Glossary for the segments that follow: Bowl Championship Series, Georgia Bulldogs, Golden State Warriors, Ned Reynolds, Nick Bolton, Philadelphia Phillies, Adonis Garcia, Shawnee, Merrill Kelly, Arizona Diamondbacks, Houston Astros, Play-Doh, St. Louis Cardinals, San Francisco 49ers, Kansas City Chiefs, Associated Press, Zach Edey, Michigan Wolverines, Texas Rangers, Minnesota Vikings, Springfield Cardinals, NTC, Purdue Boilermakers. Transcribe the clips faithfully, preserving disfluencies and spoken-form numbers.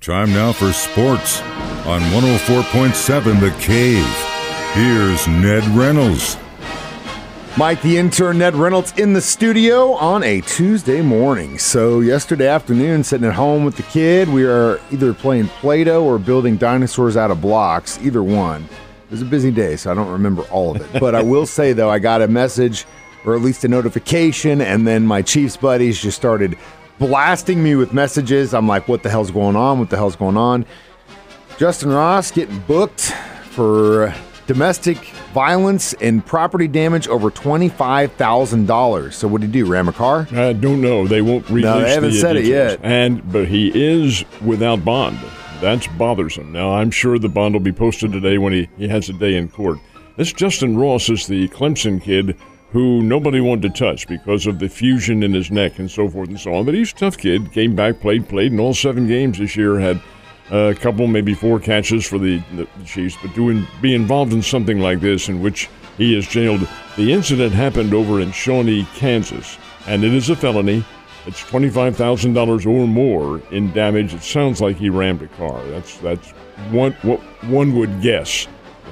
Time now for sports on one oh four point seven The Cave. Here's Ned Reynolds. Mike, the intern, Ned Reynolds, in the studio on a Tuesday morning. So yesterday afternoon, sitting at home with the kid, we are either playing Play-Doh or building dinosaurs out of blocks, either one. It was a busy day, so I don't remember all of it. But I will say, though, I got a message, or at least a notification, and then my Chiefs buddies just started blasting me with messages. I'm like, what the hell's going on? What the hell's going on? Justin Ross getting booked for domestic violence and property damage over twenty-five thousand dollars. So what did he do, ram a car? I don't know. They won't release the details. No, they haven't said it yet. And, but he is without bond. That's bothersome. Now, I'm sure the bond will be posted today when he, he has a day in court. This Justin Ross is the Clemson kid who nobody wanted to touch because of the fusion in his neck and so forth and so on. But he's a tough kid. Came back, played, played, in all seven games this year, had a couple, maybe four catches for the, the Chiefs. But to be involved in something like this in which he is jailed, the incident happened over in Shawnee, Kansas, and it is a felony. It's twenty-five thousand dollars or more in damage. It sounds like he rammed a car. That's that's one, what one would guess.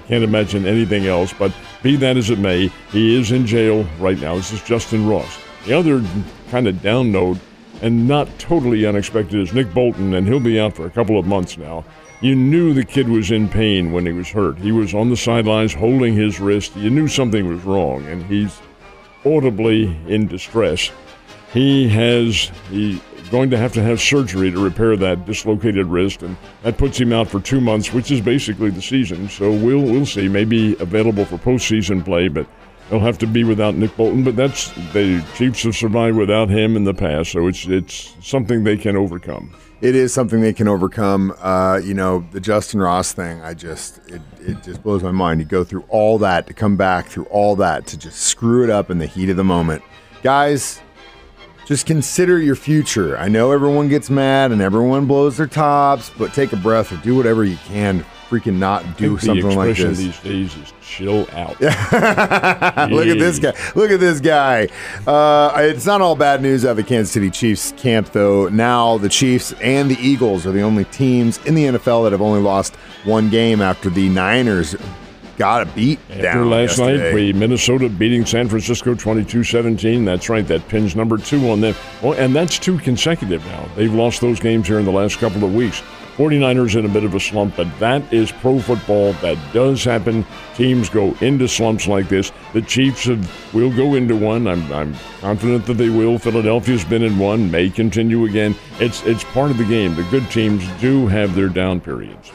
I can't imagine anything else, but be that as it may, he is in jail right now. This is Justin Ross. The other kind of down note, and not totally unexpected, is Nick Bolton, and he'll be out for a couple of months now. You knew the kid was in pain when he was hurt. He was on the sidelines holding his wrist. You knew something was wrong, and he's audibly in distress. He has he's going to have to have surgery to repair that dislocated wrist, and that puts him out for two months, which is basically the season. So we'll we'll see. Maybe available for postseason play, but they'll have to be without Nick Bolton. But that's the Chiefs have survived without him in the past, so it's it's something they can overcome. It is something they can overcome. Uh, you know, the Justin Ross thing, I just it it just blows my mind. You go through all that to come back through all that to just screw it up in the heat of the moment, guys. Just consider your future. I know everyone gets mad and everyone blows their tops, but take a breath or do whatever you can to freaking not do something like this. The expression these days is chill out. Look at this guy. Look at this guy. Uh, it's not all bad news out of the Kansas City Chiefs camp, though. Now the Chiefs and the Eagles are the only teams in the N F L that have only lost one game after the Niners got a beat down after last yesterday. night. We Minnesota beating San Francisco twenty-two seventeen. That's right. That pins number two on them. Well, and that's two consecutive now. They've lost those games here in the last couple of weeks. forty-niners in a bit of a slump, but that is pro football. That does happen. Teams go into slumps like this. The Chiefs have, will go into one. I'm, I'm confident that they will. Philadelphia's been in one, may continue again. It's, it's part of the game. The good teams do have their down periods.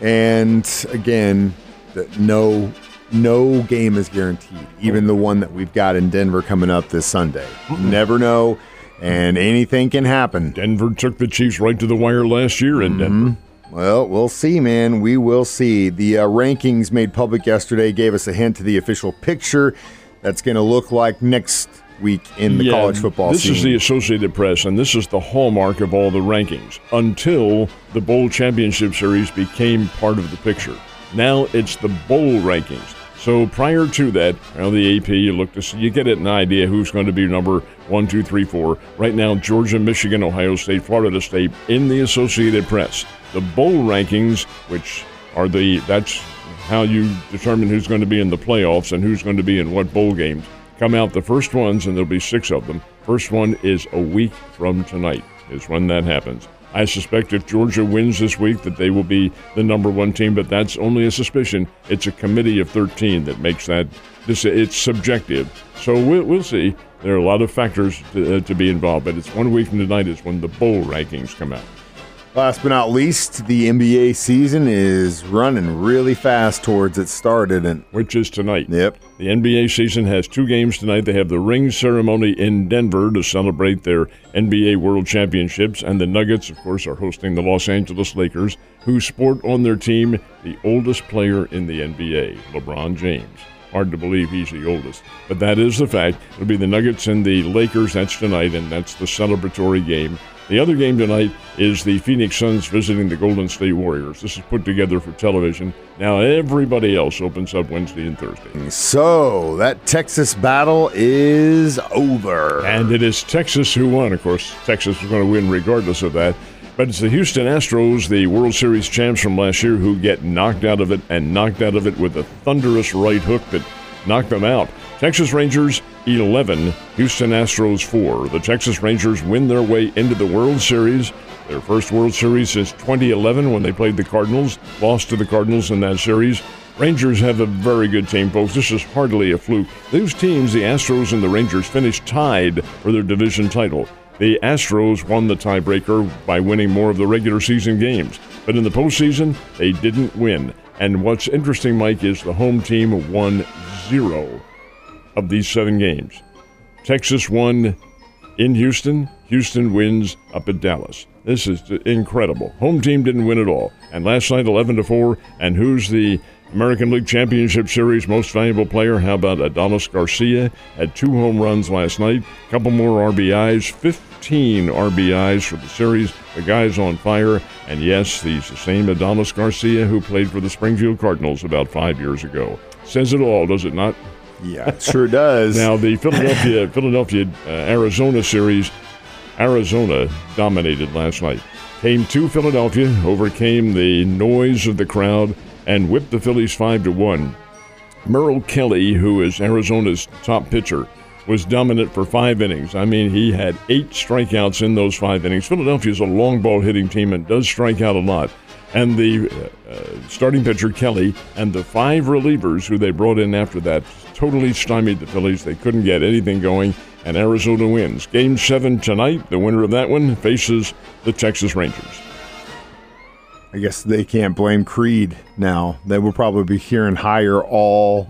And again, that no no game is guaranteed, even the one that we've got in Denver coming up this Sunday. Mm-hmm. Never know, and anything can happen. Denver took the Chiefs right to the wire last year in mm-hmm. Denver. Well, we'll see, man. We will see. The uh, rankings made public yesterday gave us a hint to the official picture that's going to look like next week in the yeah, college football this season. This is the Associated Press, and this is the hallmark of all the rankings, until the Bowl Championship Series became part of the picture. Now it's the bowl rankings. So prior to that, well, the A P, you look to see, you get an idea who's going to be number one, two, three, four. Right now, Georgia, Michigan, Ohio State, Florida State in the Associated Press. The bowl rankings, which are the, that's how you determine who's going to be in the playoffs and who's going to be in what bowl games, come out the first ones, and there'll be six of them. First one is a week from tonight is when that happens. I suspect if Georgia wins this week that they will be the number one team, but that's only a suspicion. It's a committee of thirteen that makes that. This it's subjective, so we'll, we'll see. There are a lot of factors to, uh, to be involved, but it's one week from tonight is when the bowl rankings come out. Last but not least, the N B A season is running really fast towards it started, and which is tonight. Yep. The N B A season has two games tonight. They have the ring ceremony in Denver to celebrate their N B A World Championships, and the Nuggets, of course, are hosting the Los Angeles Lakers, who sport on their team the oldest player in the N B A, LeBron James. Hard to believe he's the oldest, but that is the fact. It'll be the Nuggets and the Lakers. That's tonight, and that's the celebratory game. The other game tonight is the Phoenix Suns visiting the Golden State Warriors. This is put together for television. Now everybody else opens up Wednesday and Thursday. So that Texas battle is over. And it is Texas who won. Of course, Texas was going to win regardless of that. But it's the Houston Astros, the World Series champs from last year, who get knocked out of it and knocked out of it with a thunderous right hook that knocked them out. Texas Rangers eleven, Houston Astros four. The Texas Rangers win their way into the World Series. Their first World Series since twenty eleven when they played the Cardinals, lost to the Cardinals in that series. Rangers have a very good team, folks. This is hardly a fluke. Those teams, the Astros and the Rangers, finished tied for their division title. The Astros won the tiebreaker by winning more of the regular season games. But in the postseason, they didn't win. And what's interesting, Mike, is the home team won zero of these seven games. Texas won in Houston. Houston wins up at Dallas. This is incredible. Home team didn't win at all. And last night, eleven to four. And who's the American League Championship Series most valuable player? How about Adonis Garcia? Had two home runs last night, a couple more R B Is, fifteen R B Is for the series. The guy's on fire. And yes, he's the same Adonis Garcia who played for the Springfield Cardinals about five years ago. Says it all, does it not? Yeah, it sure does. Now, the Philadelphia, Philadelphia uh, Arizona series, Arizona dominated last night. Came to Philadelphia, overcame the noise of the crowd, and whipped the Phillies five to one. Merrill Kelly, who is Arizona's top pitcher, was dominant for five innings. I mean, he had eight strikeouts in those five innings. Philadelphia is a long ball hitting team and does strike out a lot. And the uh, uh, starting pitcher, Kelly, and the five relievers who they brought in after that totally stymied the Phillies. They couldn't get anything going, and Arizona wins. Game seven tonight, the winner of that one faces the Texas Rangers. I guess they can't blame Creed now. They will probably be hearing higher all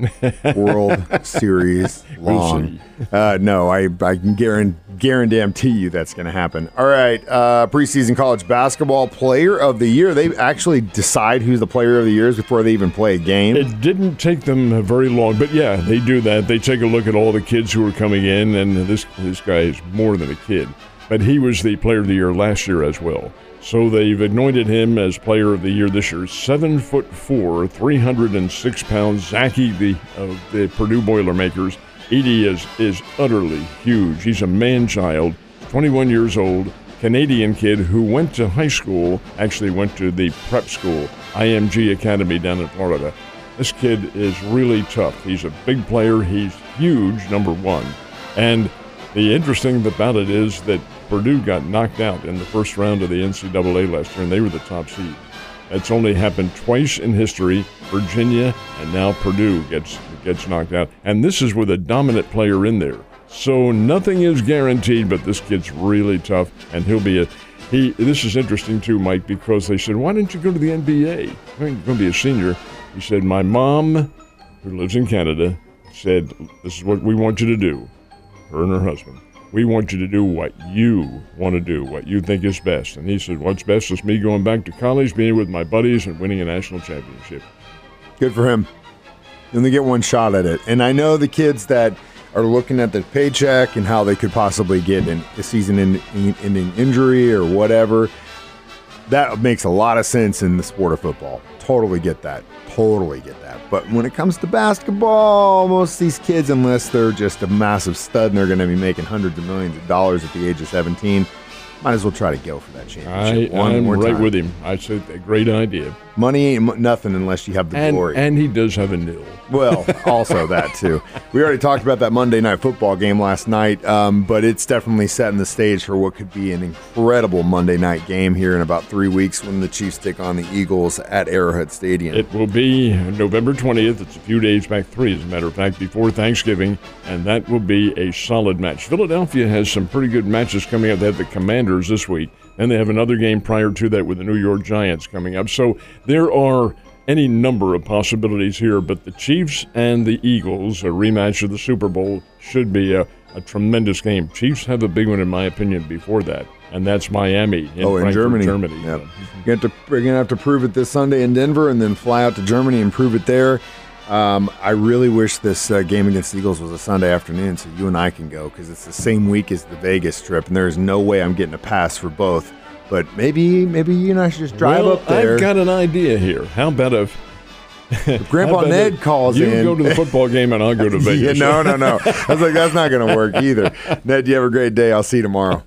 World Series long. Uh, no, I, I can guarantee you that's going to happen. All right, uh, preseason college basketball player of the year. They actually decide who's the player of the year before they even play a game. It didn't take them very long, but yeah, they do that. They take a look at all the kids who are coming in, and this, this guy is more than a kid. But he was the player of the year last year as well. So they've anointed him as player of the year this year. Seven foot four, three hundred six pounds. Zach Edey of the Purdue Boilermakers. Edey is, is utterly huge. He's a man-child, twenty-one years old, Canadian kid who went to high school, actually went to the prep school, I M G Academy down in Florida. This kid is really tough. He's a big player. He's huge, number one. And the interesting thing about it is that Purdue got knocked out in the first round of the N C double A last year, and they were the top seed. That's only happened twice in history. Virginia and now Purdue gets gets knocked out. And this is with a dominant player in there. So nothing is guaranteed, but this kid's really tough, and he'll be a he. This is interesting too, Mike, because they said, "Why didn't you go to the N B A? You're going to be a senior." He said, "My mom, who lives in Canada, said this is what we want you to do." Her and her husband. "We want you to do what you want to do, what you think is best." And he said, "What's best is me going back to college, being with my buddies, and winning a national championship." Good for him. And they get one shot at it. And I know the kids that are looking at their paycheck and how they could possibly get an, a season-ending injury or whatever, that makes a lot of sense in the sport of football. Totally get that. Totally get that. But when it comes to basketball, most of these kids, unless they're just a massive stud and they're going to be making hundreds of millions of dollars at the age of seventeen, might as well try to go for that championship. I, One I'm more right time. with him. I said, a great idea. Money ain't nothing unless you have the and, glory. And he does have a nil. Well, also that too. We already talked about that Monday Night Football game last night, um, but it's definitely setting the stage for what could be an incredible Monday night game here in about three weeks when the Chiefs take on the Eagles at Arrowhead Stadium. It will be November twentieth. It's a few days back, three as a matter of fact, before Thanksgiving, and that will be a solid match. Philadelphia has some pretty good matches coming up. They have the Commanders this week, and they have another game prior to that with the New York Giants coming up. So there are any number of possibilities here, but the Chiefs and the Eagles, a rematch of the Super Bowl, should be a, a tremendous game. Chiefs have a big one, in my opinion, before that, and that's Miami. In oh, in Germany. Germany. Yep. You're going to have to prove it this Sunday in Denver and then fly out to Germany and prove it there. Um, I really wish this uh, game against the Eagles was a Sunday afternoon so you and I can go, because it's the same week as the Vegas trip, and there's no way I'm getting a pass for both. But maybe maybe you and I should just drive well, up there. I've got an idea here. How about if, if Grandpa Ned calls you in? You go to the football game and I'll go to Vegas. Yeah, no, no, no. I was like, that's not going to work either. Ned, you have a great day. I'll see you tomorrow.